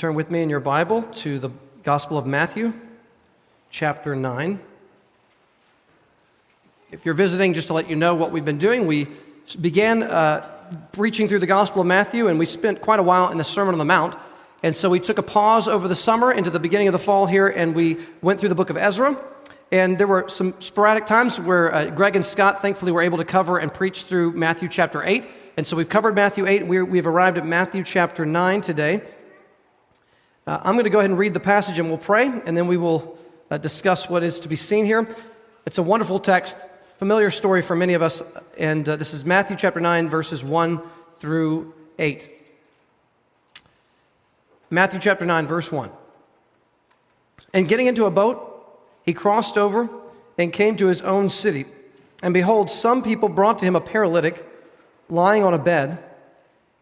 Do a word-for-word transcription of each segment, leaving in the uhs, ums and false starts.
turn with me in your Bible to the Gospel of Matthew, chapter nine. If you're visiting, just to let you know what we've been doing, we began uh, preaching through the Gospel of Matthew, and we spent quite a while in the Sermon on the Mount. And so we took a pause over the summer into the beginning of the fall here, and we went through the book of Ezra. And there were some sporadic times where uh, Greg and Scott, thankfully, were able to cover and preach through Matthew chapter eight. And so we've covered Matthew eight, and we're, we've arrived at Matthew chapter nine today. Uh, I'm going to go ahead and read the passage, and we'll pray, and then we will uh, discuss what is to be seen here. It's a wonderful text, familiar story for many of us, and uh, this is Matthew chapter nine, verses one through eight. Matthew chapter nine, verse one. And getting into a boat, he crossed over and came to his own city. And behold, some people brought to him a paralytic lying on a bed.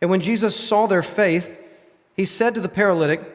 And when Jesus saw their faith, he said to the paralytic,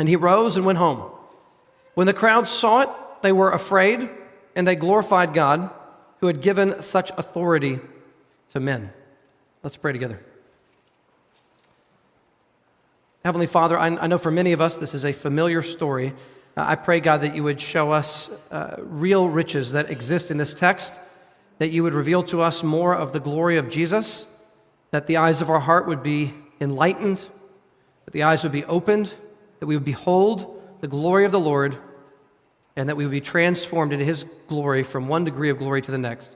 And he rose and went home. When the crowd saw it, they were afraid, and they glorified God, who had given such authority to men. Let's pray together. Heavenly Father, I, I know for many of us this is a familiar story. I pray, God, that you would show us uh, real riches that exist in this text, that you would reveal to us more of the glory of Jesus, that the eyes of our heart would be enlightened, that the eyes would be opened, that we would behold the glory of the Lord, and that we would be transformed into his glory from one degree of glory to the next.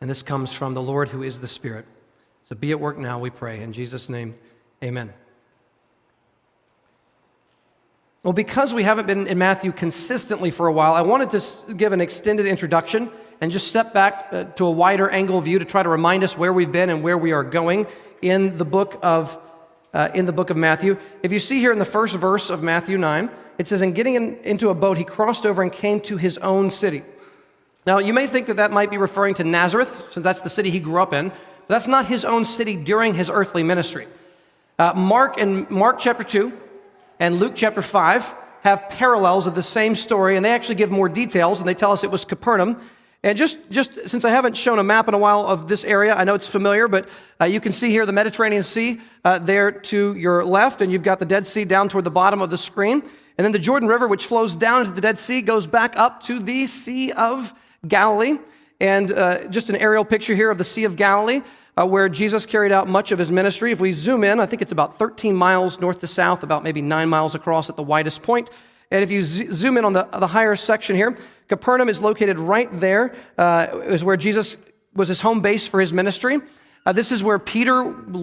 And this comes from the Lord who is the Spirit. So be at work now, we pray. In Jesus' name, amen. Well, because we haven't been in Matthew consistently for a while, I wanted to give an extended introduction and just step back to a wider angle view to try to remind us where we've been and where we are going in the book of uh, in the book of Matthew. If you see here in the first verse of Matthew nine, it says, "And getting in, into a boat, he crossed over and came to his own city." Now, you may think that that might be referring to Nazareth, since that's the city he grew up in, but that's not his own city during his earthly ministry. Uh, Mark and Mark chapter two. And Luke chapter five have parallels of the same story, and they actually give more details, and they tell us it was Capernaum. And just, just since I haven't shown a map in a while of this area, I know it's familiar, but uh, you can see here the Mediterranean Sea uh, there to your left, and you've got the Dead Sea down toward the bottom of the screen. And then the Jordan River, which flows down into the Dead Sea, goes back up to the Sea of Galilee. And uh, just an aerial picture here of the Sea of Galilee, Uh, where Jesus carried out much of his ministry. If we zoom in, I think it's about thirteen miles north to south, about maybe nine miles across at the widest point. And if you z- zoom in on the, the higher section here, Capernaum is located right there, uh, is where Jesus was his home base for his ministry. Uh, this is where Peter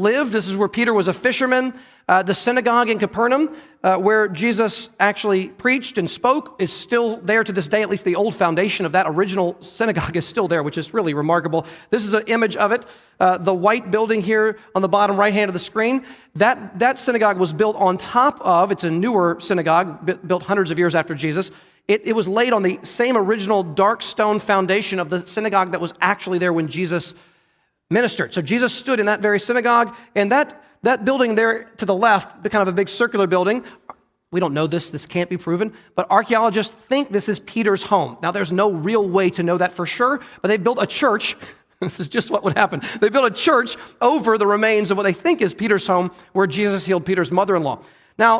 lived. This is where Peter was a fisherman. Uh, the synagogue in Capernaum, uh, where Jesus actually preached and spoke, is still there to this day. At least the old foundation of that original synagogue is still there, which is really remarkable. This is an image of it. Uh, the white building here on the bottom right hand of the screen, that, that synagogue was built on top of, it's a newer synagogue built hundreds of years after Jesus. It, it was laid on the same original dark stone foundation of the synagogue that was actually there when Jesus ministered. So Jesus stood in that very synagogue, and that That building there to the left, the kind of a big circular building, we don't know this, this can't be proven, but archaeologists think this is Peter's home. Now, there's no real way to know that for sure, but they built a church. This is just what would happen. They built a church over the remains of what they think is Peter's home, where Jesus healed Peter's mother-in-law. Now,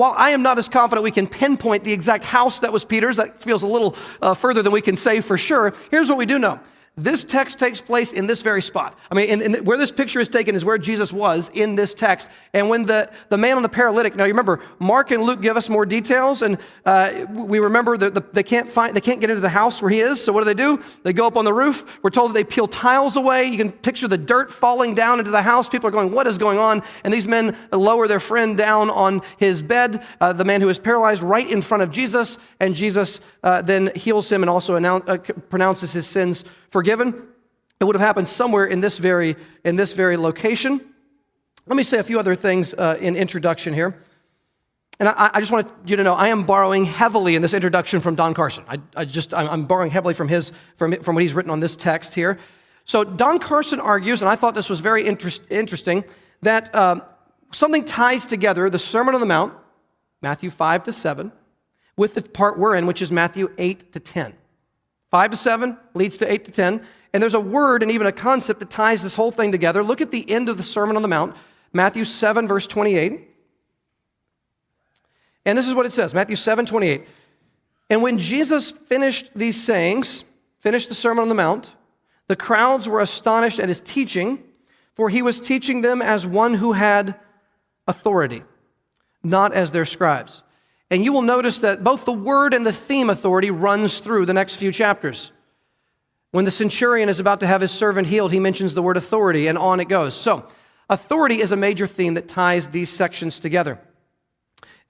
while I am not as confident we can pinpoint the exact house that was Peter's, that feels a little uh, further than we can say for sure, here's what we do know. This text takes place in this very spot. I mean, in, in, where this picture is taken is where Jesus was in this text. And when the, the man on the paralytic, now you remember, Mark and Luke give us more details, and uh, we remember that the, they can't find, they can't get into the house where he is, so what do they do? They go up on the roof. We're told that they peel tiles away. You can picture the dirt falling down into the house. People are going, "What is going on?" And these men lower their friend down on his bed, uh, the man who is paralyzed, right in front of Jesus, and Jesus uh, then heals him and also announce, uh, pronounces his sins forgiven. It would have happened somewhere in this very in this very location. Let me say a few other things uh, in introduction here. And I, I just want you to know, I am borrowing heavily in this introduction from Don Carson. I, I just, I'm borrowing heavily from his, from, from what he's written on this text here. So Don Carson argues, and I thought this was very interest, interesting, that um, something ties together the Sermon on the Mount, Matthew five to seven, with the part we're in, which is Matthew eight to ten. five to seven leads to eight to ten, and there's a word and even a concept that ties this whole thing together. Look at the end of the Sermon on the Mount, Matthew seven, verse twenty-eight. And this is what it says, Matthew seven, twenty-eight. And when Jesus finished these sayings, finished the Sermon on the Mount, the crowds were astonished at his teaching, for he was teaching them as one who had authority, not as their scribes. And you will notice that both the word and the theme authority runs through the next few chapters. When the centurion is about to have his servant healed, he mentions the word authority, and on it goes. So authority is a major theme that ties these sections together.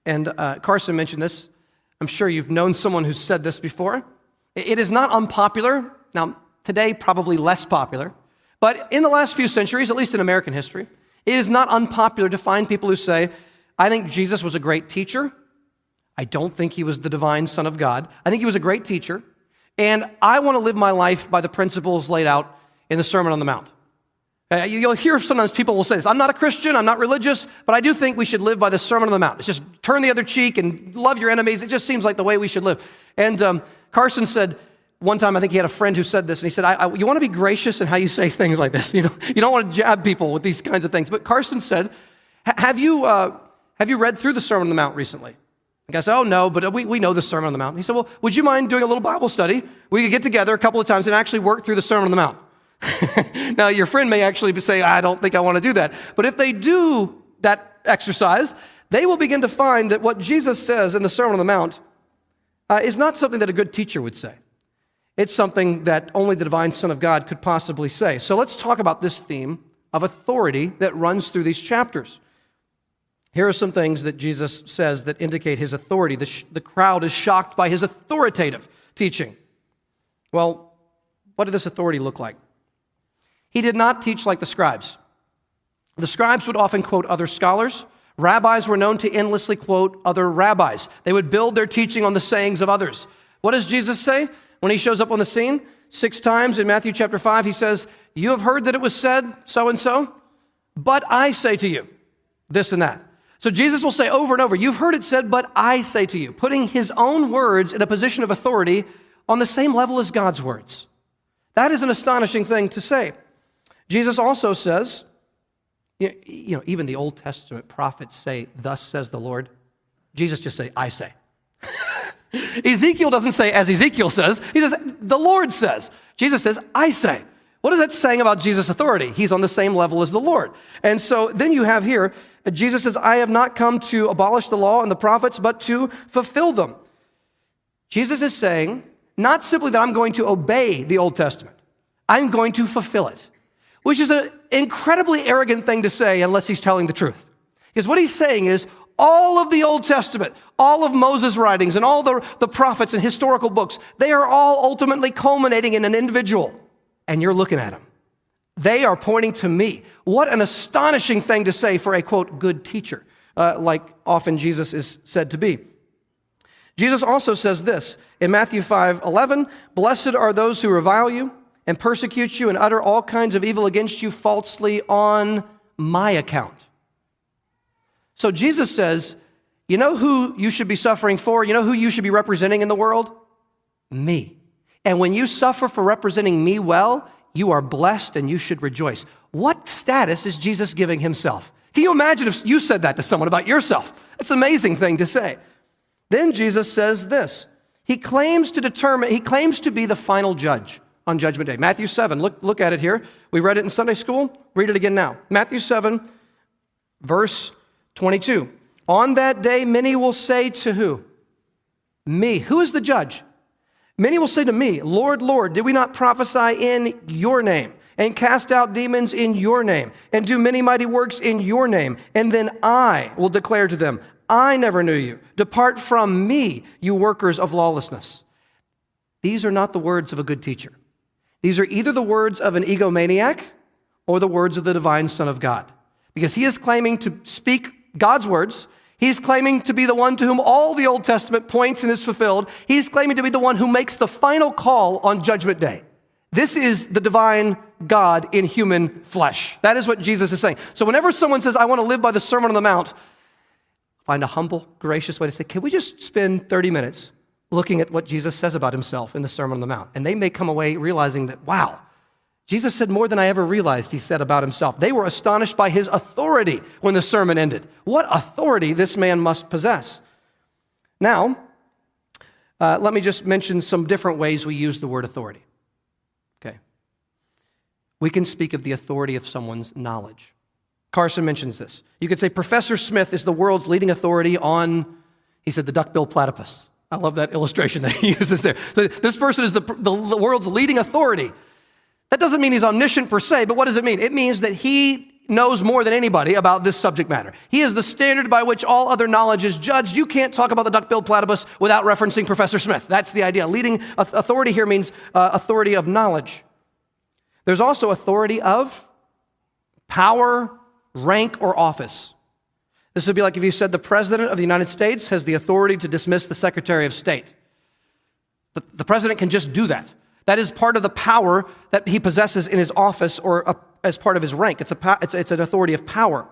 And uh, Carson mentioned this. I'm sure you've known someone who's said this before. It is not unpopular. Now, today, probably less popular. But in the last few centuries, at least in American history, it is not unpopular to find people who say, I think Jesus was a great teacher. I don't think he was the divine Son of God. I think he was a great teacher. And I want to live my life by the principles laid out in the Sermon on the Mount. You'll hear sometimes people will say this, I'm not a Christian, I'm not religious, but I do think we should live by the Sermon on the Mount. It's just turn the other cheek and love your enemies. It just seems like the way we should live. And um, Carson said one time, I think he had a friend who said this, and he said, I, I, you want to be gracious in how you say things like this. You know, you don't want to jab people with these kinds of things. But Carson said, have you uh, have you read through the Sermon on the Mount recently? And I said, oh, no, but we, we know the Sermon on the Mount. And he said, well, would you mind doing a little Bible study? We could get together a couple of times and actually work through the Sermon on the Mount. Now, your friend may actually say, I don't think I want to do that. But if they do that exercise, they will begin to find that what Jesus says in the Sermon on the Mount uh, is not something that a good teacher would say. It's something that only the divine Son of God could possibly say. So let's talk about this theme of authority that runs through these chapters. Here are some things that Jesus says that indicate his authority. The, sh- the crowd is shocked by his authoritative teaching. Well, what did this authority look like? He did not teach like the scribes. The scribes would often quote other scholars. Rabbis were known to endlessly quote other rabbis. They would build their teaching on the sayings of others. What does Jesus say when he shows up on the scene? Six times in Matthew chapter five, he says, you have heard that it was said so and so, but I say to you this and that. So Jesus will say over and over, you've heard it said, but I say to you, putting his own words in a position of authority on the same level as God's words. That is an astonishing thing to say. Jesus also says, you know, even the Old Testament prophets say, thus says the Lord. Jesus just say, I say. Ezekiel doesn't say, as Ezekiel says. He says, the Lord says. Jesus says, I say. What is that saying about Jesus' authority? He's on the same level as the Lord. And so then you have here, Jesus says, I have not come to abolish the law and the prophets, but to fulfill them. Jesus is saying, not simply that I'm going to obey the Old Testament. I'm going to fulfill it. Which is an incredibly arrogant thing to say unless he's telling the truth. Because what he's saying is all of the Old Testament, all of Moses' writings and all the, the prophets and historical books, they are all ultimately culminating in an individual. And you're looking at him. They are pointing to me. What an astonishing thing to say for a, quote, good teacher, uh, like often Jesus is said to be. Jesus also says this in Matthew five, eleven, blessed are those who revile you and persecute you and utter all kinds of evil against you falsely on my account. So Jesus says, you know who you should be suffering for? You know who you should be representing in the world? Me. And when you suffer for representing me well, you are blessed and you should rejoice. What status is Jesus giving himself? Can you imagine if you said that to someone about yourself? That's an amazing thing to say. Then Jesus says this, he claims to determine, he claims to be the final judge on Judgment Day. Matthew seven, look, look at it here. We read it in Sunday school. Read it again now. Matthew seven, verse twenty-two. On that day, many will say to who? Me. Who is the judge? Many will say to me, Lord, Lord, did we not prophesy in your name and cast out demons in your name and do many mighty works in your name? And then I will declare to them, I never knew you. Depart from me, you workers of lawlessness. These are not the words of a good teacher. These are either the words of an egomaniac or the words of the divine Son of God. Because he is claiming to speak God's words. He's claiming to be the one to whom all the Old Testament points and is fulfilled. He's claiming to be the one who makes the final call on Judgment Day. This is the divine God in human flesh. That is what Jesus is saying. So whenever someone says, I want to live by the Sermon on the Mount, find a humble, gracious way to say, can we just spend thirty minutes looking at what Jesus says about himself in the Sermon on the Mount? And they may come away realizing that, wow, Jesus said more than I ever realized he said about himself. They were astonished by his authority when the sermon ended. What authority this man must possess. Now, uh, let me just mention some different ways we use the word authority. Okay. We can speak of the authority of someone's knowledge. Carson mentions this. You could say Professor Smith is the world's leading authority on, he said, the duckbill platypus. I love that illustration that he uses there. This person is the, the, the world's leading authority. That doesn't mean he's omniscient per se, but what does it mean? It means that he knows more than anybody about this subject matter. He is the standard by which all other knowledge is judged. You can't talk about the duck-billed platypus without referencing Professor Smith. That's the idea. Leading authority here means uh, authority of knowledge. There's also authority of power, rank, or office. This would be like if you said the President of the United States has the authority to dismiss the Secretary of State. The, the President can just do that. That is part of the power that he possesses in his office or a, as part of his rank. It's, a, it's, it's an authority of power.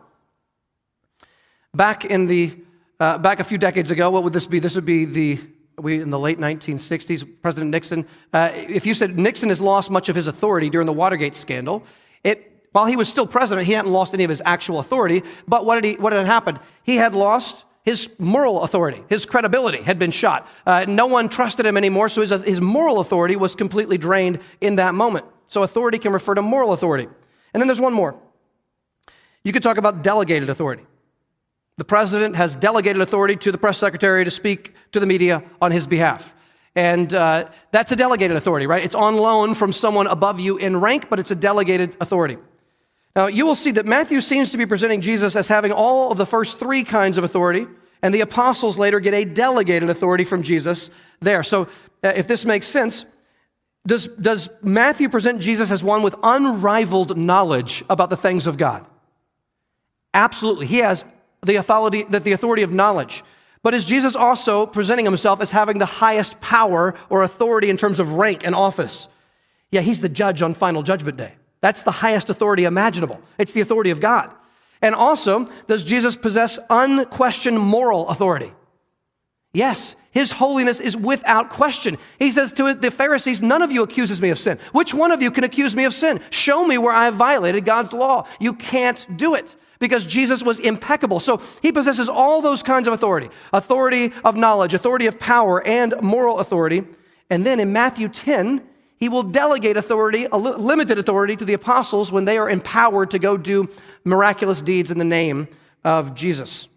Back in the, uh, back a few decades ago, what would this be? This would be the, we in the late nineteen sixties, President Nixon. Uh, if you said Nixon has lost much of his authority during the Watergate scandal, it while he was still president, he hadn't lost any of his actual authority. But what did he? What had happened? He had lost his moral authority, his credibility had been shot. Uh, no one trusted him anymore, so his, his moral authority was completely drained in that moment. So authority can refer to moral authority. And then there's one more. You could talk about delegated authority. The president has delegated authority to the press secretary to speak to the media on his behalf. And uh, that's a delegated authority, right? It's on loan from someone above you in rank, but it's a delegated authority. Now, you will see that Matthew seems to be presenting Jesus as having all of the first three kinds of authority, and the apostles later get a delegated authority from Jesus there. So uh, if this makes sense, does, does Matthew present Jesus as one with unrivaled knowledge about the things of God? Absolutely. He has the authority, that the authority of knowledge. But is Jesus also presenting himself as having the highest power or authority in terms of rank and office? Yeah, he's the judge on final judgment day. That's the highest authority imaginable. It's the authority of God. And also, does Jesus possess unquestioned moral authority? Yes, his holiness is without question. He says to the Pharisees, none of you accuses me of sin. Which one of you can accuse me of sin? Show me where I have violated God's law. You can't do it because Jesus was impeccable. So he possesses all those kinds of authority, authority of knowledge, authority of power, and moral authority. And then in Matthew ten, he will delegate authority, limited authority to the apostles when they are empowered to go do miraculous deeds in the name of Jesus.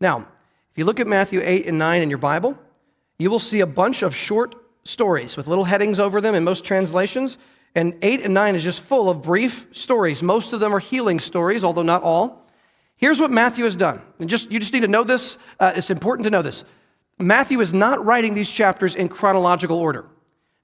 Now, if you look at Matthew eight and nine in your Bible, you will see a bunch of short stories with little headings over them in most translations. And eight and nine is just full of brief stories. Most of them are healing stories, although not all. Here's what Matthew has done. And just you just need to know this. Uh, it's important to know this. Matthew is not writing these chapters in chronological order,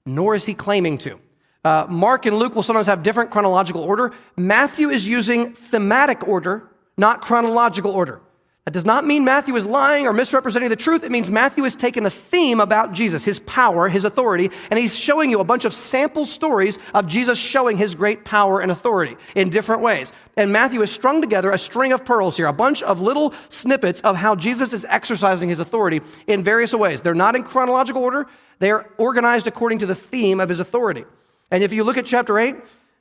nor is he claiming to. Uh, Mark and Luke will sometimes have different chronological order. Matthew is using thematic order, not chronological order. That does not mean Matthew is lying or misrepresenting the truth. It means Matthew has taken a theme about Jesus, his power, his authority, and he's showing you a bunch of sample stories of Jesus showing his great power and authority in different ways. And Matthew has strung together a string of pearls here, a bunch of little snippets of how Jesus is exercising his authority in various ways. They're not in chronological order. They are organized according to the theme of his authority. And if you look at chapter eight,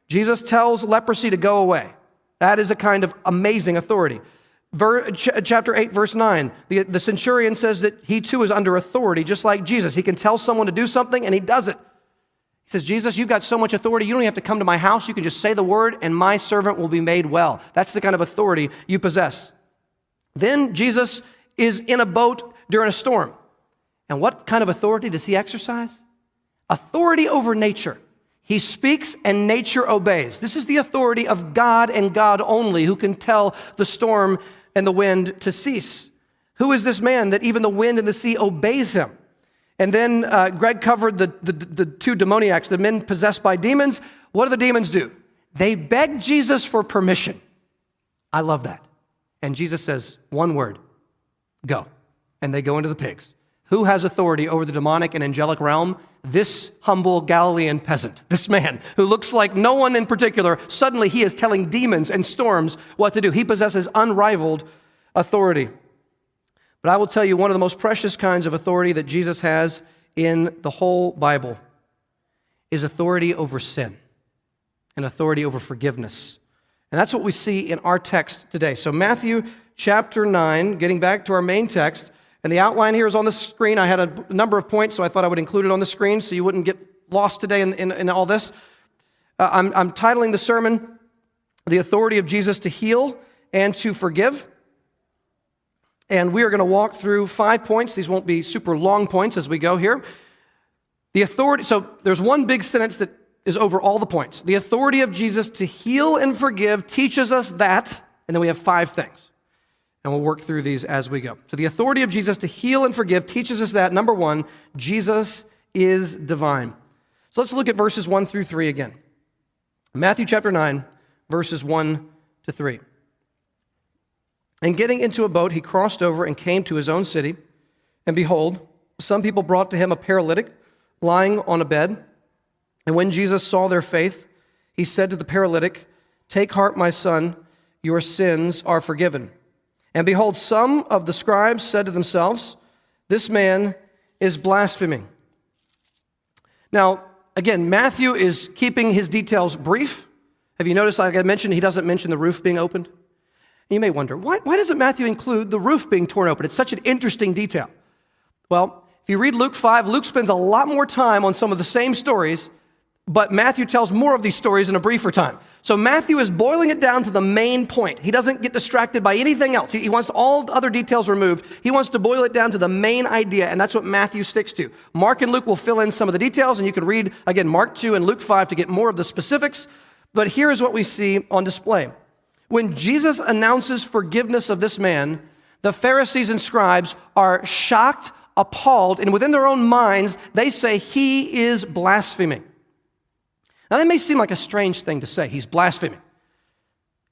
Jesus tells leprosy to go away. That is a kind of amazing authority. Ver, ch- chapter eight, verse nine, the, the centurion says that he too is under authority, just like Jesus. He can tell someone to do something, and he does it. He says, Jesus, you've got so much authority, you don't even have to come to my house. You can just say the word, and my servant will be made well. That's the kind of authority you possess. Then Jesus is in a boat during a storm. And what kind of authority does he exercise? Authority over nature. He speaks and nature obeys. This is the authority of God and God only, who can tell the storm and the wind to cease. Who is this man that even the wind and the sea obeys him? And then uh, Greg covered the, the, the two demoniacs, the men possessed by demons. What do the demons do? They beg Jesus for permission. I love that. And Jesus says one word, go. And they go into the pigs. Who has authority over the demonic and angelic realm? This humble Galilean peasant, this man who looks like no one in particular, suddenly he is telling demons and storms what to do. He possesses unrivaled authority. But I will tell you, one of the most precious kinds of authority that Jesus has in the whole Bible is authority over sin and authority over forgiveness. And that's what we see in our text today. So Matthew chapter nine, getting back to our main text, and the outline here is on the screen. I had a number of points, so I thought I would include it on the screen so you wouldn't get lost today in, in, in all this. Uh, I'm, I'm titling the sermon, The Authority of Jesus to Heal and to Forgive. And we are going to walk through five points. These won't be super long points as we go here. The authority, so there's one big sentence that is over all the points. The authority of Jesus to heal and forgive teaches us that, and then we have five things. And we'll work through these as we go. So the authority of Jesus to heal and forgive teaches us that, number one, Jesus is divine. So let's look at verses one through three again. Matthew chapter nine, verses one to three. And getting into a boat, he crossed over and came to his own city. And behold, some people brought to him a paralytic lying on a bed. And when Jesus saw their faith, he said to the paralytic, "Take heart, my son, your sins are forgiven." And behold, some of the scribes said to themselves, "This man is blaspheming." Now, again, Matthew is keeping his details brief. Have you noticed, like I mentioned, he doesn't mention the roof being opened? And you may wonder, why, why doesn't Matthew include the roof being torn open? It's such an interesting detail. Well, if you read Luke five, Luke spends a lot more time on some of the same stories, but Matthew tells more of these stories in a briefer time. So Matthew is boiling it down to the main point. He doesn't get distracted by anything else. He wants all the other details removed. He wants to boil it down to the main idea, and that's what Matthew sticks to. Mark and Luke will fill in some of the details, and you can read, again, Mark two and Luke five to get more of the specifics. But here is what we see on display. When Jesus announces forgiveness of this man, the Pharisees and scribes are shocked, appalled, and within their own minds, they say he is blaspheming. Now, that may seem like a strange thing to say. He's blaspheming.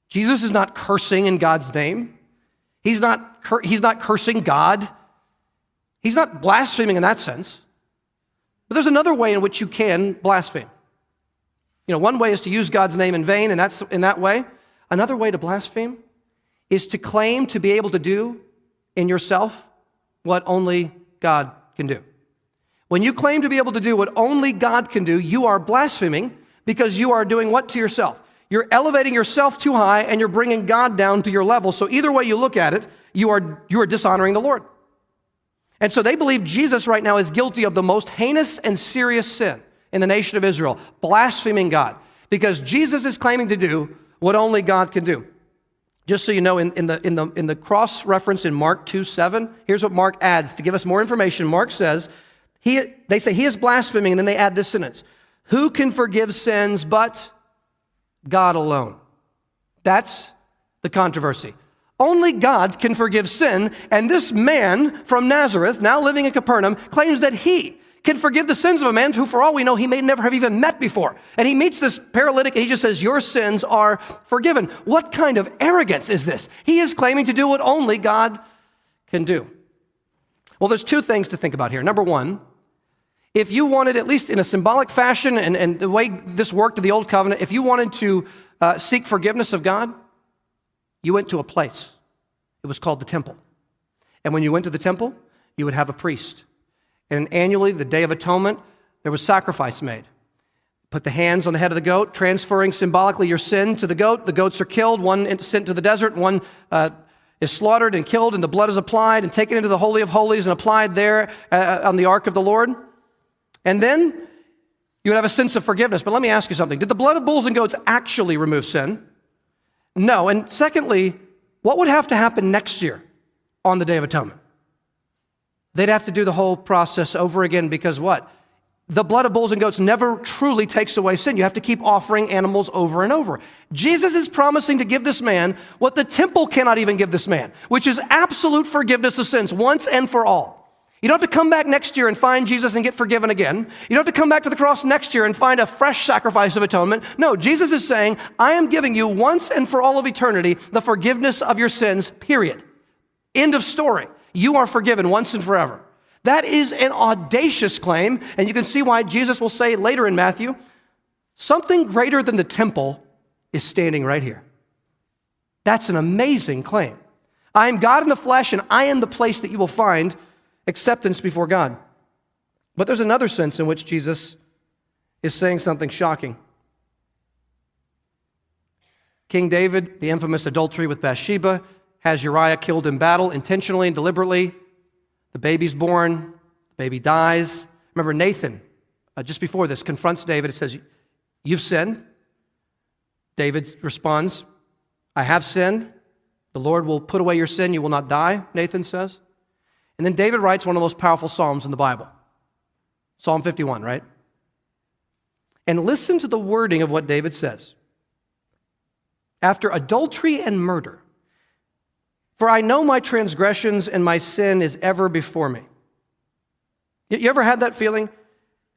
Jesus is not cursing in God's name. He's not, cur- he's not cursing God. He's not blaspheming in that sense. But there's another way in which you can blaspheme. You know, one way is to use God's name in vain, and that's in that way. Another way to blaspheme is to claim to be able to do in yourself what only God can do. When you claim to be able to do what only God can do, you are blaspheming. Because you are doing what to yourself? You're elevating yourself too high, and you're bringing God down to your level. So either way you look at it, you are, you are dishonoring the Lord. And so they believe Jesus right now is guilty of the most heinous and serious sin in the nation of Israel, blaspheming God, because Jesus is claiming to do what only God can do. Just so you know, in, in, the, in, the, in the cross reference in Mark two seven, here's what Mark adds to give us more information. Mark says, he, they say he is blaspheming, and then they add this sentence, "Who can forgive sins but God alone?" That's the controversy. Only God can forgive sin, and this man from Nazareth, now living in Capernaum, claims that he can forgive the sins of a man who, for all we know, he may never have even met before. And he meets this paralytic, and he just says, "Your sins are forgiven." What kind of arrogance is this? He is claiming to do what only God can do. Well, there's two things to think about here. Number one, if you wanted, at least in a symbolic fashion, and, and the way this worked in the Old Covenant, if you wanted to uh, seek forgiveness of God, you went to a place. It was called the temple. And when you went to the temple, you would have a priest. And annually, the Day of Atonement, there was sacrifice made. Put the hands on the head of the goat, transferring symbolically your sin to the goat. The goats are killed, one sent to the desert, one uh, is slaughtered and killed, and the blood is applied and taken into the Holy of Holies and applied there uh, on the Ark of the Lord. And then you would have a sense of forgiveness. But let me ask you something. Did the blood of bulls and goats actually remove sin? No. And secondly, what would have to happen next year on the Day of Atonement? They'd have to do the whole process over again because what? The blood of bulls and goats never truly takes away sin. You have to keep offering animals over and over. Jesus is promising to give this man what the temple cannot even give this man, which is absolute forgiveness of sins once and for all. You don't have to come back next year and find Jesus and get forgiven again. You don't have to come back to the cross next year and find a fresh sacrifice of atonement. No, Jesus is saying, I am giving you once and for all of eternity the forgiveness of your sins, period. End of story. You are forgiven once and forever. That is an audacious claim, and you can see why Jesus will say later in Matthew, something greater than the temple is standing right here. That's an amazing claim. I am God in the flesh, and I am the place that you will find acceptance before God. But there's another sense in which Jesus is saying something shocking. King David, the infamous adultery with Bathsheba, has Uriah killed in battle intentionally and deliberately. The baby's born, the baby dies. Remember, Nathan, uh, just before this, confronts David and says, you've sinned. David responds, I have sinned. The Lord will put away your sin. You will not die, Nathan says. And then David writes one of the most powerful Psalms in the Bible, Psalm fifty-one, right? And listen to the wording of what David says. After adultery and murder, for I know my transgressions and my sin is ever before me. You ever had that feeling?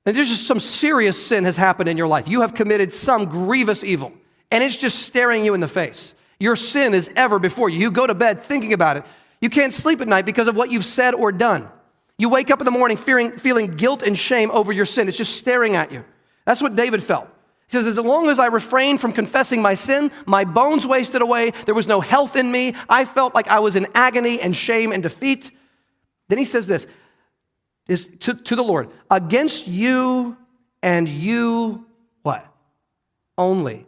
And there's just some serious sin has happened in your life. You have committed some grievous evil, and it's just staring you in the face. Your sin is ever before you. You go to bed thinking about it. You can't sleep at night because of what you've said or done. You wake up in the morning fearing, feeling guilt and shame over your sin. It's just staring at you. That's what David felt. He says, as long as I refrained from confessing my sin, my bones wasted away. There was no health in me. I felt like I was in agony and shame and defeat. Then he says this is to, to the Lord, against you and you, what? Only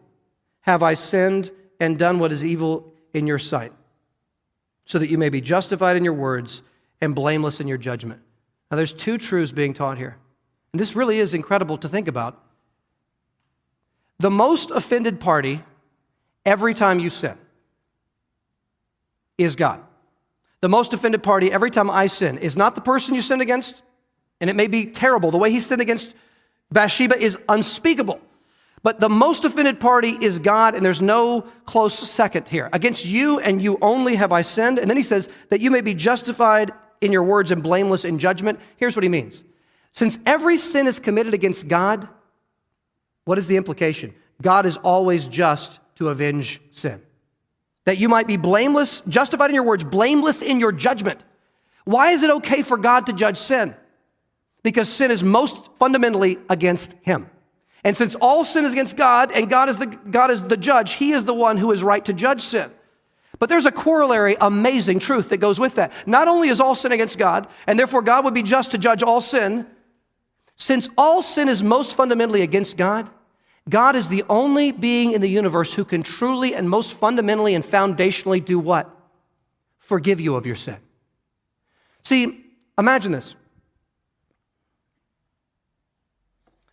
have I sinned and done what is evil in your sight, so that you may be justified in your words and blameless in your judgment. Now, there's two truths being taught here, and this really is incredible to think about. The most offended party every time you sin is God. The most offended party every time I sin is not the person you sinned against, and it may be terrible. The way he sinned against Bathsheba is unspeakable. But the most offended party is God, and there's no close second here. Against you and you only have I sinned. And then he says that you may be justified in your words and blameless in judgment. Here's what he means. Since every sin is committed against God, what is the implication? God is always just to avenge sin. That you might be blameless, justified in your words, blameless in your judgment. Why is it okay for God to judge sin? Because sin is most fundamentally against him. And since all sin is against God, and God is the God is the judge, he is the one who is right to judge sin. But there's a corollary, amazing truth that goes with that. Not only is all sin against God, and therefore God would be just to judge all sin, since all sin is most fundamentally against God, God is the only being in the universe who can truly and most fundamentally and foundationally do what? Forgive you of your sin. See, imagine this.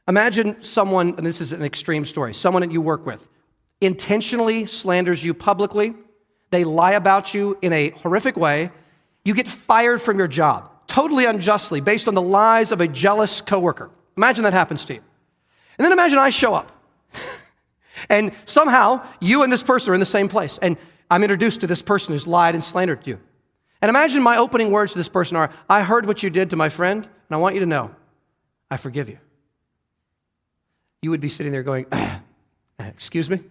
Imagine someone, and this is an extreme story, someone that you work with intentionally slanders you publicly. They lie about you in a horrific way. You get fired from your job, totally unjustly, based on the lies of a jealous coworker. Imagine that happens to you. And then imagine I show up, and somehow you and this person are in the same place, and I'm introduced to this person who's lied and slandered you. And imagine my opening words to this person are, I heard what you did to my friend, and I want you to know, I forgive you. You would be sitting there going, excuse me?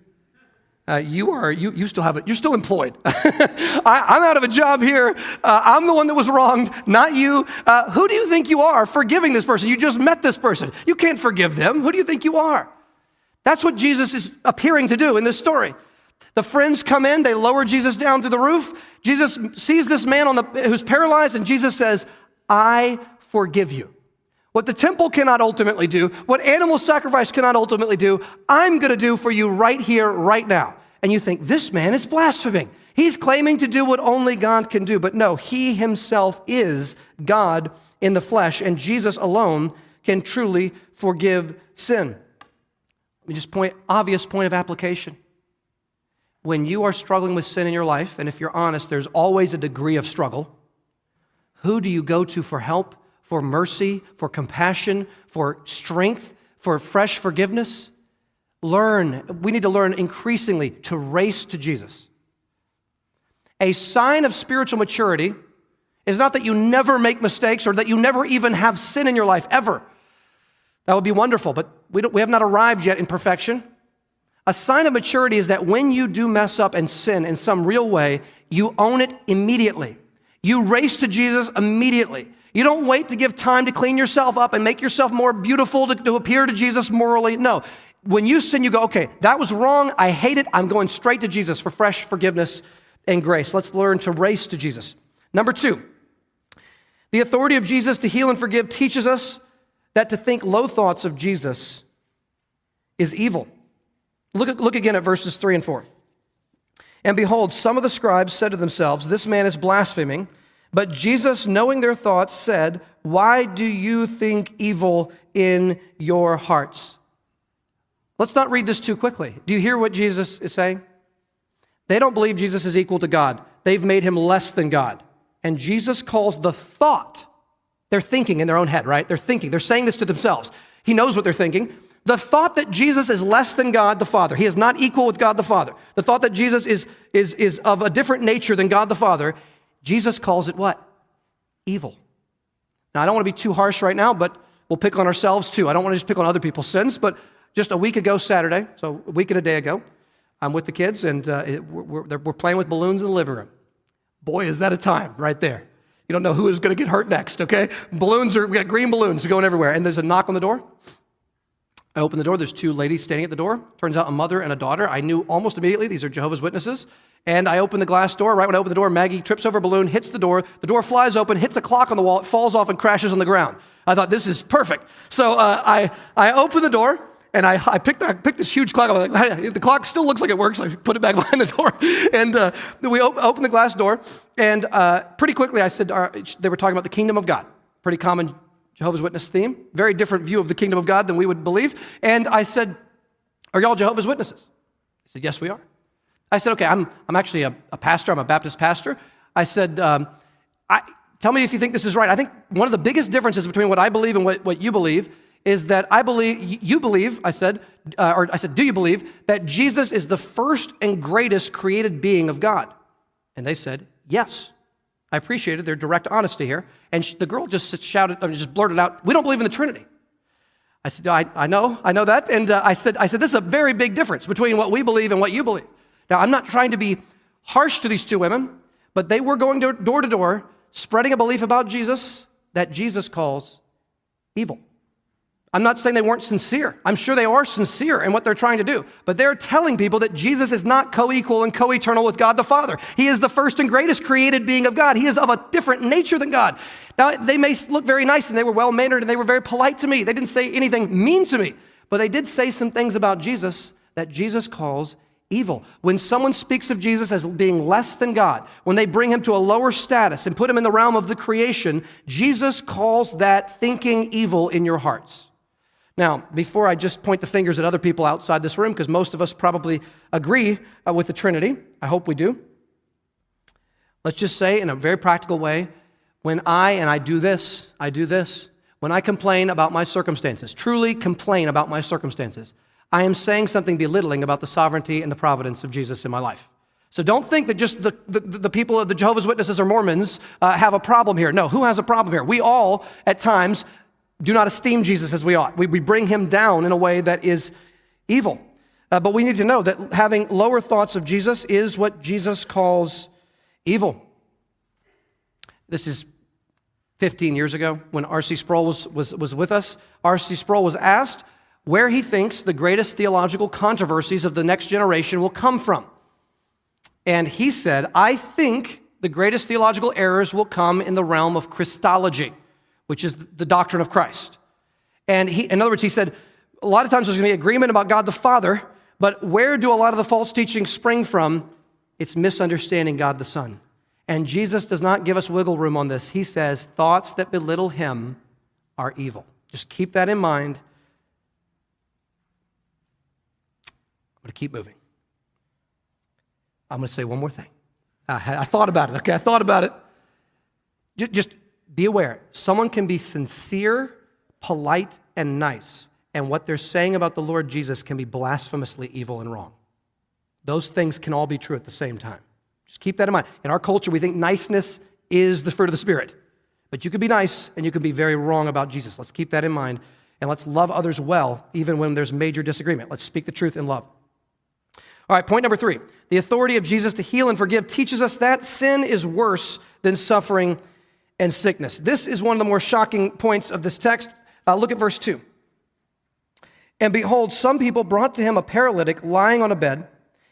Uh, you are, you you still have it, you're still employed. I, I'm out of a job here. Uh, I'm the one that was wronged, not you. Uh, who do you think you are forgiving this person? You just met this person. You can't forgive them. Who do you think you are? That's what Jesus is appearing to do in this story. The friends come in, they lower Jesus down through the roof. Jesus sees this man on the who's paralyzed, and Jesus says, I forgive you. What the temple cannot ultimately do, what animal sacrifice cannot ultimately do, I'm going to do for you right here, right now. And you think, this man is blaspheming. He's claiming to do what only God can do. But no, he himself is God in the flesh, and Jesus alone can truly forgive sin. Let me just point, obvious point of application. When you are struggling with sin in your life, and if you're honest, there's always a degree of struggle, who do you go to for help? For mercy, for compassion, for strength, for fresh forgiveness? Learn, we need to learn increasingly to race to Jesus. A sign of spiritual maturity It's not that you never make mistakes or that you never even have sin in your life, ever. That would be wonderful, but we, don't, we have not arrived yet in perfection. A sign of maturity is that when you do mess up and sin in some real way, you own it immediately. You race to Jesus immediately. You don't wait to give time to clean yourself up and make yourself more beautiful to, to appear to Jesus morally. No. When you sin, you go, okay, that was wrong. I hate it. I'm going straight to Jesus for fresh forgiveness and grace. Let's learn to race to Jesus. Number two, the authority of Jesus to heal and forgive teaches us that to think low thoughts of Jesus is evil. Look, at, look again at verses three and four. And behold, some of the scribes said to themselves, this man is blaspheming. But Jesus, knowing their thoughts, said, why do you think evil in your hearts? Let's not read this too quickly. Do you hear what Jesus is saying? They don't believe Jesus is equal to God. They've made him less than God. And Jesus calls the thought, they're thinking in their own head, right? They're thinking, they're saying this to themselves. He knows what they're thinking. The thought that Jesus is less than God the Father, he is not equal with God the Father. The thought that Jesus is, is, is of a different nature than God the Father, Jesus calls it what? Evil. Now, I don't want to be too harsh right now, but we'll pick on ourselves too. I don't want to just pick on other people's sins, but just a week ago Saturday, so a week and a day ago, I'm with the kids, and uh, it, we're, we're playing with balloons in the living room. Boy, is that a time right there. You don't know who is going to get hurt next, okay? Balloons are, we got green balloons going everywhere, and there's a knock on the door. I open the door. There's two ladies standing at the door. Turns out a mother and a daughter. I knew almost immediately these are Jehovah's Witnesses. And I open the glass door. Right when I open the door, Maggie trips over a balloon, hits the door. The door flies open, hits a clock on the wall. It falls off and crashes on the ground. I thought, this is perfect. So uh, I I open the door, and I, I, picked, I picked this huge clock. I'm like, the clock still looks like it works. I put it back behind the door. And uh, we op- open the glass door. And uh, pretty quickly, I said, uh, they were talking about the kingdom of God. Pretty common Jehovah's Witness theme, very different view of the kingdom of God than we would believe. And I said, are y'all Jehovah's Witnesses? He said, yes, we are. I said, okay, I'm I'm actually a, a pastor. I'm a Baptist pastor. I said, um, I, tell me if you think this is right. I think one of the biggest differences between what I believe and what, what you believe is that I believe, you believe, I said, uh, or I said, do you believe that Jesus is the first and greatest created being of God? And they said, yes. I appreciated their direct honesty here. And she, the girl just shouted, I mean, just blurted out, we don't believe in the Trinity. I said, I, I know, I know that. And uh, I said, I said, this is a very big difference between what we believe and what you believe. Now, I'm not trying to be harsh to these two women, but they were going door to door, spreading a belief about Jesus that Jesus calls evil. I'm not saying they weren't sincere. I'm sure they are sincere in what they're trying to do. But they're telling people that Jesus is not co-equal and co-eternal with God the Father. He is the first and greatest created being of God. He is of a different nature than God. Now, they may look very nice, and they were well-mannered, and they were very polite to me. They didn't say anything mean to me. But they did say some things about Jesus that Jesus calls evil. When someone speaks of Jesus as being less than God, when they bring him to a lower status and put him in the realm of the creation, Jesus calls that thinking evil in your hearts. Now, before I just point the fingers at other people outside this room, because most of us probably agree uh, with the Trinity, I hope we do, let's just say in a very practical way, when I, and I do this, I do this, when I complain about my circumstances, truly complain about my circumstances, I am saying something belittling about the sovereignty and the providence of Jesus in my life. So don't think that just the, the, the people of the Jehovah's Witnesses or Mormons uh, have a problem here. No, who has a problem here? We all, at times, do not esteem Jesus as we ought. We, we bring him down in a way that is evil. Uh, but we need to know that having lower thoughts of Jesus is what Jesus calls evil. This is fifteen years ago when R C. Sproul was, was, was with us. R C. Sproul was asked where he thinks the greatest theological controversies of the next generation will come from. And he said, I think the greatest theological errors will come in the realm of Christology, which is the doctrine of Christ. And he, in other words, he said, a lot of times there's going to be agreement about God the Father, but where do a lot of the false teachings spring from? It's misunderstanding God the Son. And Jesus does not give us wiggle room on this. He says, thoughts that belittle him are evil. Just keep that in mind. I'm going to keep moving. I'm going to say one more thing. I, I thought about it, okay? I thought about it. Just... Be aware, someone can be sincere, polite, and nice, and what they're saying about the Lord Jesus can be blasphemously evil and wrong. Those things can all be true at the same time. Just keep that in mind. In our culture, we think niceness is the fruit of the Spirit. But you can be nice and you can be very wrong about Jesus. Let's keep that in mind. And let's love others well, even when there's major disagreement. Let's speak the truth in love. All right, point number three. The authority of Jesus to heal and forgive teaches us that sin is worse than suffering and sickness. This is one of the more shocking points of this text. Uh, look at verse two. And behold, some people brought to him a paralytic lying on a bed.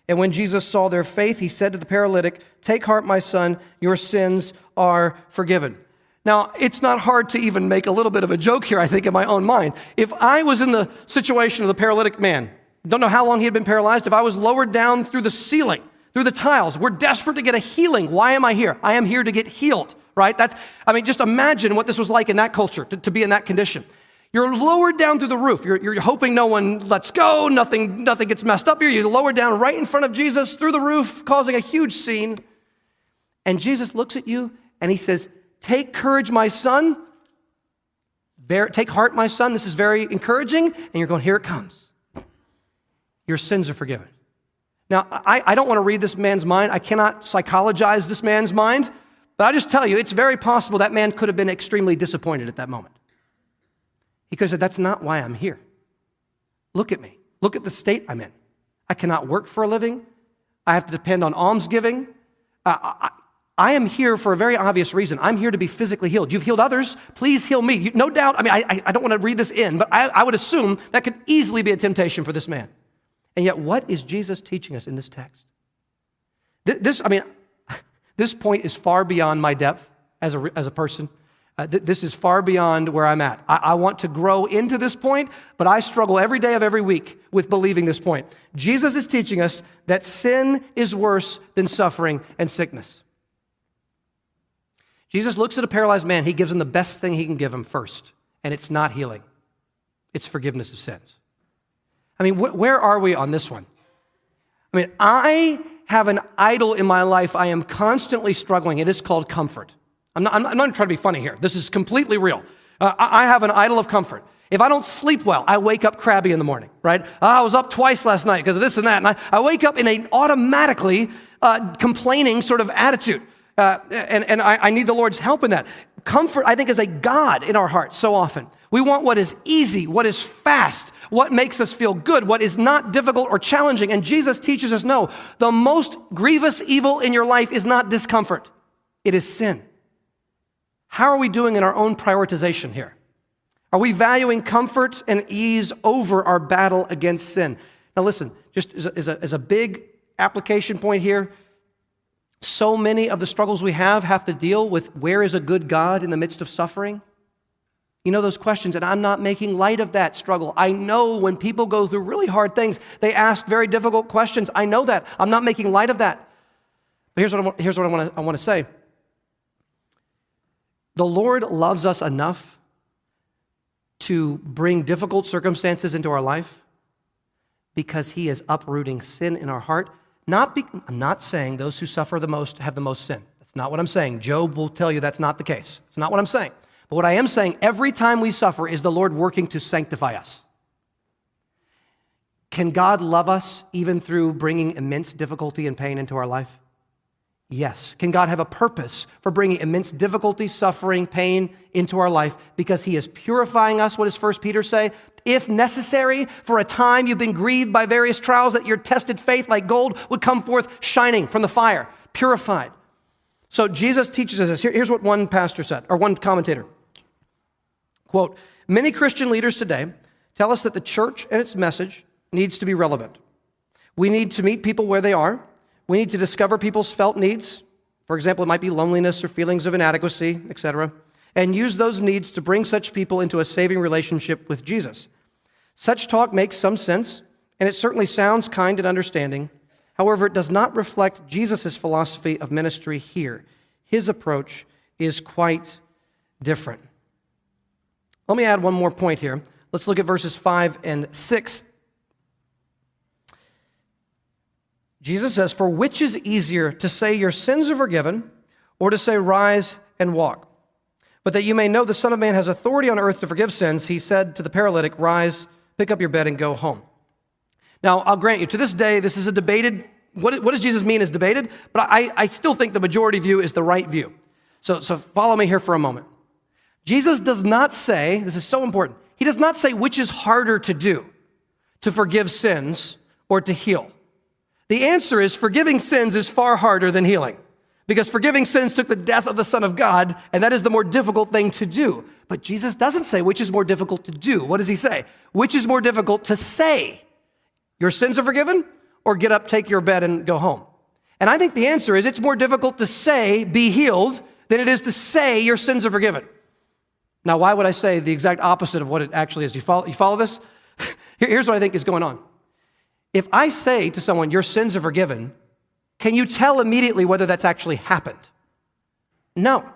And when Jesus saw their faith, he said to the paralytic, "Take heart, my son, your sins are forgiven." Now, it's not hard to even make a little bit of a joke here, I think, in my own mind. If I was in the situation of the paralytic man, don't know how long he had been paralyzed, if I was lowered down through the ceiling, through the tiles, we're desperate to get a healing. Why am I here? I am here to get healed, right? That's, I mean, just imagine what this was like in that culture, to, to be in that condition. You're lowered down through the roof. You're, you're hoping no one lets go, nothing, nothing gets messed up here. You're lowered down right in front of Jesus through the roof, causing a huge scene. And Jesus looks at you and he says, "Take courage, my son. Bear, take heart, my son." This is very encouraging. And you're going, here it comes. Your sins are forgiven. Now, I, I don't want to read this man's mind. I cannot psychologize this man's mind. But I just tell you, it's very possible that man could have been extremely disappointed at that moment. He could have said, that's not why I'm here. Look at me. Look at the state I'm in. I cannot work for a living. I have to depend on almsgiving. Uh, I, I am here for a very obvious reason. I'm here to be physically healed. You've healed others. Please heal me. You, no doubt. I mean, I, I don't want to read this in, but I, I would assume that could easily be a temptation for this man. And yet, what is Jesus teaching us in this text? Th- this, I mean, this point is far beyond my depth as a, as a person. Uh, th- this is far beyond where I'm at. I-, I want to grow into this point, but I struggle every day of every week with believing this point. Jesus is teaching us that sin is worse than suffering and sickness. Jesus looks at a paralyzed man. He gives him the best thing he can give him first, and it's not healing. It's forgiveness of sins. I mean, wh- where are we on this one? I mean, I have an idol in my life I am constantly struggling. It is called comfort. I'm not, I'm not, I'm not trying to be funny here. This is completely real. Uh, I, I have an idol of comfort. If I don't sleep well, I wake up crabby in the morning, right? Oh, I was up twice last night because of this and that. And I, I wake up in an automatically uh, complaining sort of attitude. Uh, and and I, I need the Lord's help in that. Comfort, I think, is a god in our hearts so often. We want what is easy, what is fast, what makes us feel good, what is not difficult or challenging. And Jesus teaches us, no, the most grievous evil in your life is not discomfort. It is sin. How are we doing in our own prioritization here? Are we valuing comfort and ease over our battle against sin? Now listen, just as a, as a, as a big application point here, so many of the struggles we have have to deal with where is a good God in the midst of suffering? You know those questions, and I'm not making light of that struggle. I know when people go through really hard things, they ask very difficult questions. I know that. I'm not making light of that. But here's what I, here's what I want to I want to say. The Lord loves us enough to bring difficult circumstances into our life because he is uprooting sin in our heart. Not be, I'm not saying those who suffer the most have the most sin. That's not what I'm saying. Job will tell you that's not the case. It's not what I'm saying. But what I am saying, every time we suffer is the Lord working to sanctify us. Can God love us even through bringing immense difficulty and pain into our life? Yes. Can God have a purpose for bringing immense difficulty, suffering, pain into our life because he is purifying us? What does First Peter say? If necessary, for a time you've been grieved by various trials that your tested faith like gold would come forth shining from the fire, purified. So Jesus teaches us this. Here, here's what one pastor said, or one commentator. Quote, many Christian leaders today tell us that the church and its message needs to be relevant. We need to meet people where they are. We need to discover people's felt needs. For example, it might be loneliness or feelings of inadequacy, et cetera, and use those needs to bring such people into a saving relationship with Jesus. Such talk makes some sense, and it certainly sounds kind and understanding. However, it does not reflect Jesus' philosophy of ministry here. His approach is quite different. Let me add one more point here. Let's look at verses five and six. Jesus says, for which is easier to say your sins are forgiven or to say rise and walk? But that you may know the Son of Man has authority on earth to forgive sins, he said to the paralytic, rise, pick up your bed and go home. Now, I'll grant you, to this day, this is a debated, what, what does Jesus mean is debated? But I, I still think the majority view is the right view. So, so follow me here for a moment. Jesus does not say, this is so important, he does not say which is harder to do, to forgive sins or to heal. The answer is forgiving sins is far harder than healing, because forgiving sins took the death of the Son of God, and that is the more difficult thing to do. But Jesus doesn't say which is more difficult to do. What does he say? Which is more difficult to say? Your sins are forgiven, or get up, take your bed, and go home? And I think the answer is it's more difficult to say, be healed, than it is to say your sins are forgiven. Now, why would I say the exact opposite of what it actually is? Do you follow, you follow this? Here's what I think is going on. If I say to someone, your sins are forgiven, can you tell immediately whether that's actually happened? No,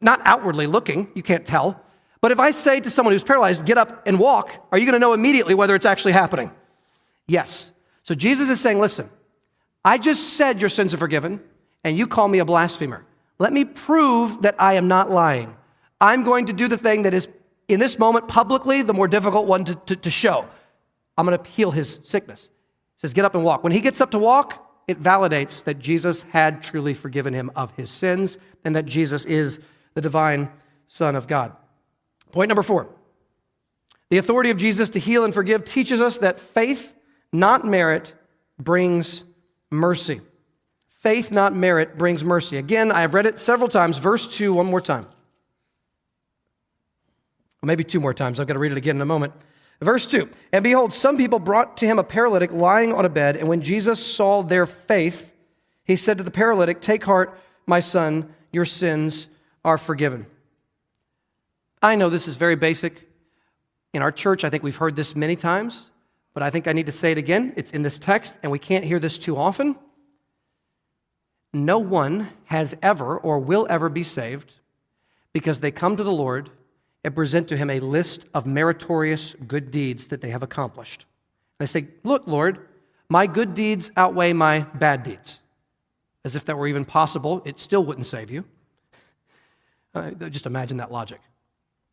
not outwardly looking, you can't tell. But if I say to someone who's paralyzed, get up and walk, are you gonna know immediately whether it's actually happening? Yes. So Jesus is saying, listen, I just said your sins are forgiven, and you call me a blasphemer. Let me prove that I am not lying. I'm going to do the thing that is, in this moment, publicly, the more difficult one to, to, to show. I'm going to heal his sickness. He says, get up and walk. When he gets up to walk, it validates that Jesus had truly forgiven him of his sins and that Jesus is the divine Son of God. Point number four, the authority of Jesus to heal and forgive teaches us that faith, not merit, brings mercy. Faith, not merit, brings mercy. Again, I have read it several times. Verse two, one more time. Well, maybe two more times. I've got to read it again in a moment. Verse two, and behold, some people brought to him a paralytic lying on a bed, and when Jesus saw their faith, he said to the paralytic, take heart, my son, your sins are forgiven. I know this is very basic. In our church, I think we've heard this many times, but I think I need to say it again. It's in this text, and we can't hear this too often. No one has ever or will ever be saved because they come to the Lord and present to him a list of meritorious good deeds that they have accomplished. And they say, look, Lord, my good deeds outweigh my bad deeds. As if that were even possible, it still wouldn't save you. Uh, just imagine that logic.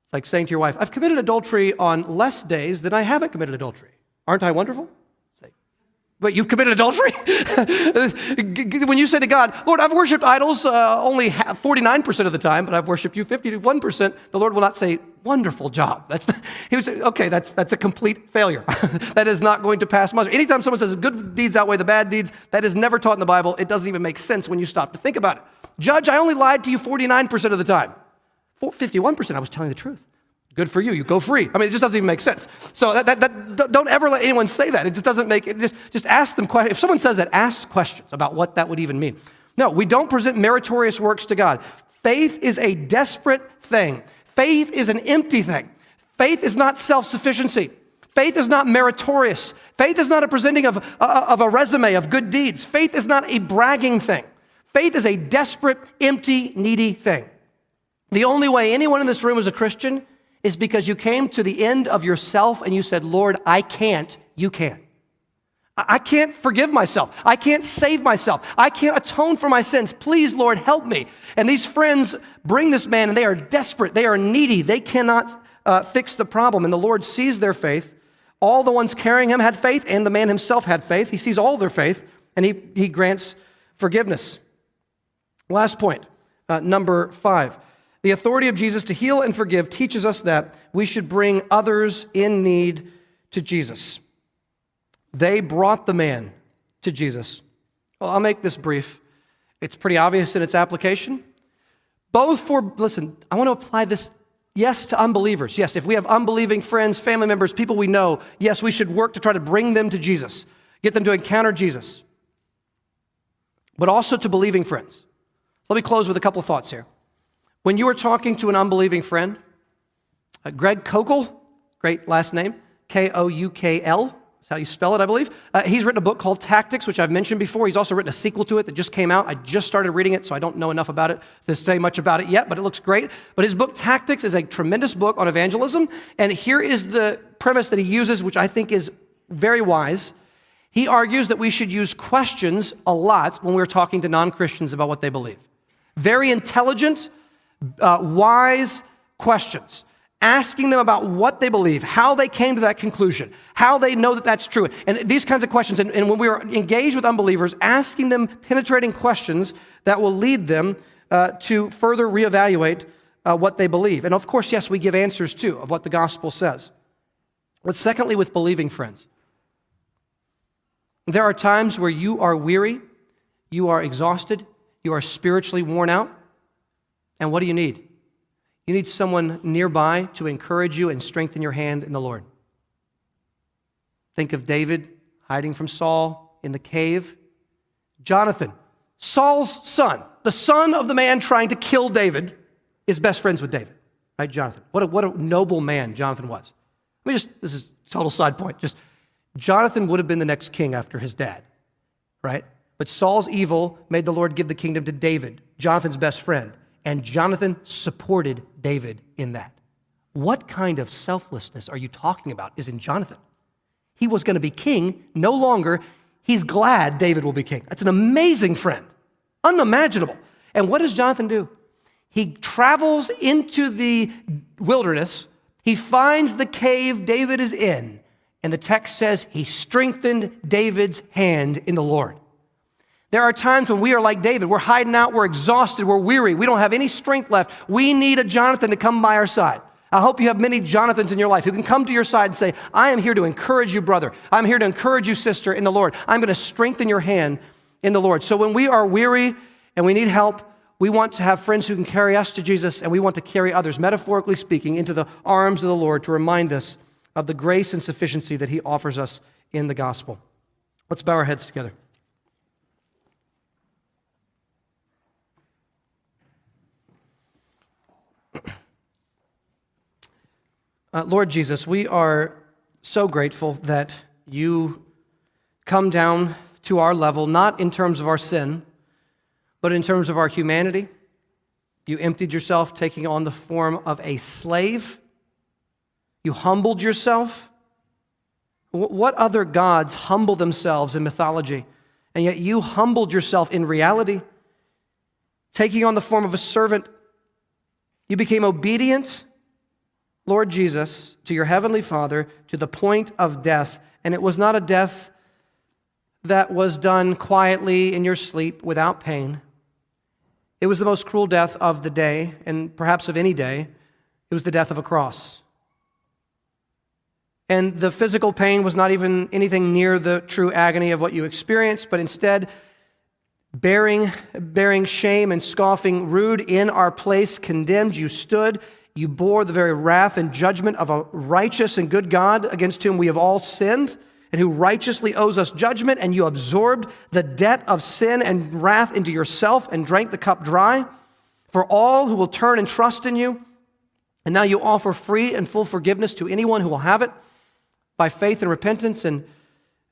It's like saying to your wife, I've committed adultery on less days than I haven't committed adultery. Aren't I wonderful? But you've committed adultery? When you say to God, Lord, I've worshipped idols uh, only forty-nine percent of the time, but I've worshipped you fifty-one percent, the Lord will not say, wonderful job. That's not, he would say, okay, that's that's a complete failure. That is not going to pass muster. Anytime someone says good deeds outweigh the bad deeds, that is never taught in the Bible. It doesn't even make sense when you stop to think about it. Judge, I only lied to you forty-nine percent of the time. fifty-one percent, I was telling the truth. Good for you, you go free. I mean, it just doesn't even make sense. So that, that, that don't ever let anyone say that. It just doesn't make, it just, just ask them questions. If someone says that, ask questions about what that would even mean. No, we don't present meritorious works to God. Faith is a desperate thing. Faith is an empty thing. Faith is not self-sufficiency. Faith is not meritorious. Faith is not a presenting of, of a resume of good deeds. Faith is not a bragging thing. Faith is a desperate, empty, needy thing. The only way anyone in this room is a Christian is because you came to the end of yourself and you said, Lord, I can't, you can. I can't forgive myself. I can't save myself. I can't atone for my sins. Please, Lord, help me. And these friends bring this man and they are desperate. They are needy. They cannot uh, fix the problem. And the Lord sees their faith. All the ones carrying him had faith and the man himself had faith. He sees all their faith and he, he grants forgiveness. Last point, uh, number five. The authority of Jesus to heal and forgive teaches us that we should bring others in need to Jesus. They brought the man to Jesus. Well, I'll make this brief. It's pretty obvious in its application. Both for, listen, I want to apply this, yes, to unbelievers. Yes, if we have unbelieving friends, family members, people we know, yes, we should work to try to bring them to Jesus, get them to encounter Jesus, but also to believing friends. Let me close with a couple of thoughts here. When you are talking to an unbelieving friend, uh, Greg Kokel, great last name, K O U K L, that's how you spell it, I believe. Uh, he's written a book called Tactics, which I've mentioned before. He's also written a sequel to it that just came out. I just started reading it, so I don't know enough about it to say much about it yet, but it looks great. But his book, Tactics, is a tremendous book on evangelism, and here is the premise that he uses, which I think is very wise. He argues that we should use questions a lot when we're talking to non-Christians about what they believe. Very intelligent, Uh, wise questions, asking them about what they believe, how they came to that conclusion, how they know that that's true, and these kinds of questions. And, and when we are engaged with unbelievers, asking them penetrating questions that will lead them uh, to further reevaluate uh, what they believe. And of course, yes, we give answers too of what the gospel says. But secondly, with believing, friends, there are times where you are weary, you are exhausted, you are spiritually worn out, and what do you need? You need someone nearby to encourage you and strengthen your hand in the Lord. Think of David hiding from Saul in the cave. Jonathan, Saul's son, the son of the man trying to kill David, is best friends with David, right, Jonathan? What a, what a noble man Jonathan was. Let me just, this is a total side point, just Jonathan would have been the next king after his dad, right? But Saul's evil made the Lord give the kingdom to David, Jonathan's best friend, and Jonathan supported David in that. What kind of selflessness are you talking about is in Jonathan? He was going to be king no longer. He's glad David will be king. That's an amazing friend, unimaginable. And what does Jonathan do? He travels into the wilderness. He finds the cave David is in. And the text says he strengthened David's hand in the Lord. There are times when we are like David. We're hiding out. We're exhausted. We're weary. We don't have any strength left. We need a Jonathan to come by our side. I hope you have many Jonathans in your life who can come to your side and say, I am here to encourage you, brother. I'm here to encourage you, sister, in the Lord. I'm going to strengthen your hand in the Lord. So when we are weary and we need help, we want to have friends who can carry us to Jesus, and we want to carry others, metaphorically speaking, into the arms of the Lord to remind us of the grace and sufficiency that he offers us in the gospel. Let's bow our heads together. Uh, Lord Jesus, we are so grateful that you come down to our level, not in terms of our sin, but in terms of our humanity. You emptied yourself, taking on the form of a slave. You humbled yourself. What other gods humble themselves in mythology? And yet you humbled yourself in reality, taking on the form of a servant. You became obedient, Lord Jesus, to your heavenly Father, to the point of death. And it was not a death that was done quietly in your sleep without pain. It was the most cruel death of the day, and perhaps of any day. It was the death of a cross. And the physical pain was not even anything near the true agony of what you experienced, but instead bearing, bearing shame and scoffing, rude in our place, condemned, you stood. You bore the very wrath and judgment of a righteous and good God against whom we have all sinned and who righteously owes us judgment, and you absorbed the debt of sin and wrath into yourself and drank the cup dry for all who will turn and trust in you. And now you offer free and full forgiveness to anyone who will have it by faith and repentance. And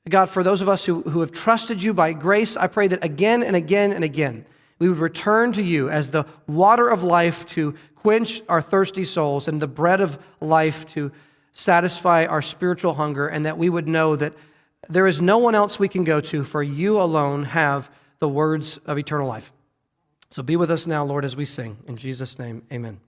God, for those of us who, who have trusted you by grace, I pray that again and again and again, we would return to you as the water of life to quench our thirsty souls and the bread of life to satisfy our spiritual hunger, and that we would know that there is no one else we can go to, for you alone have the words of eternal life. So be with us now, Lord, as we sing. In Jesus' name, amen.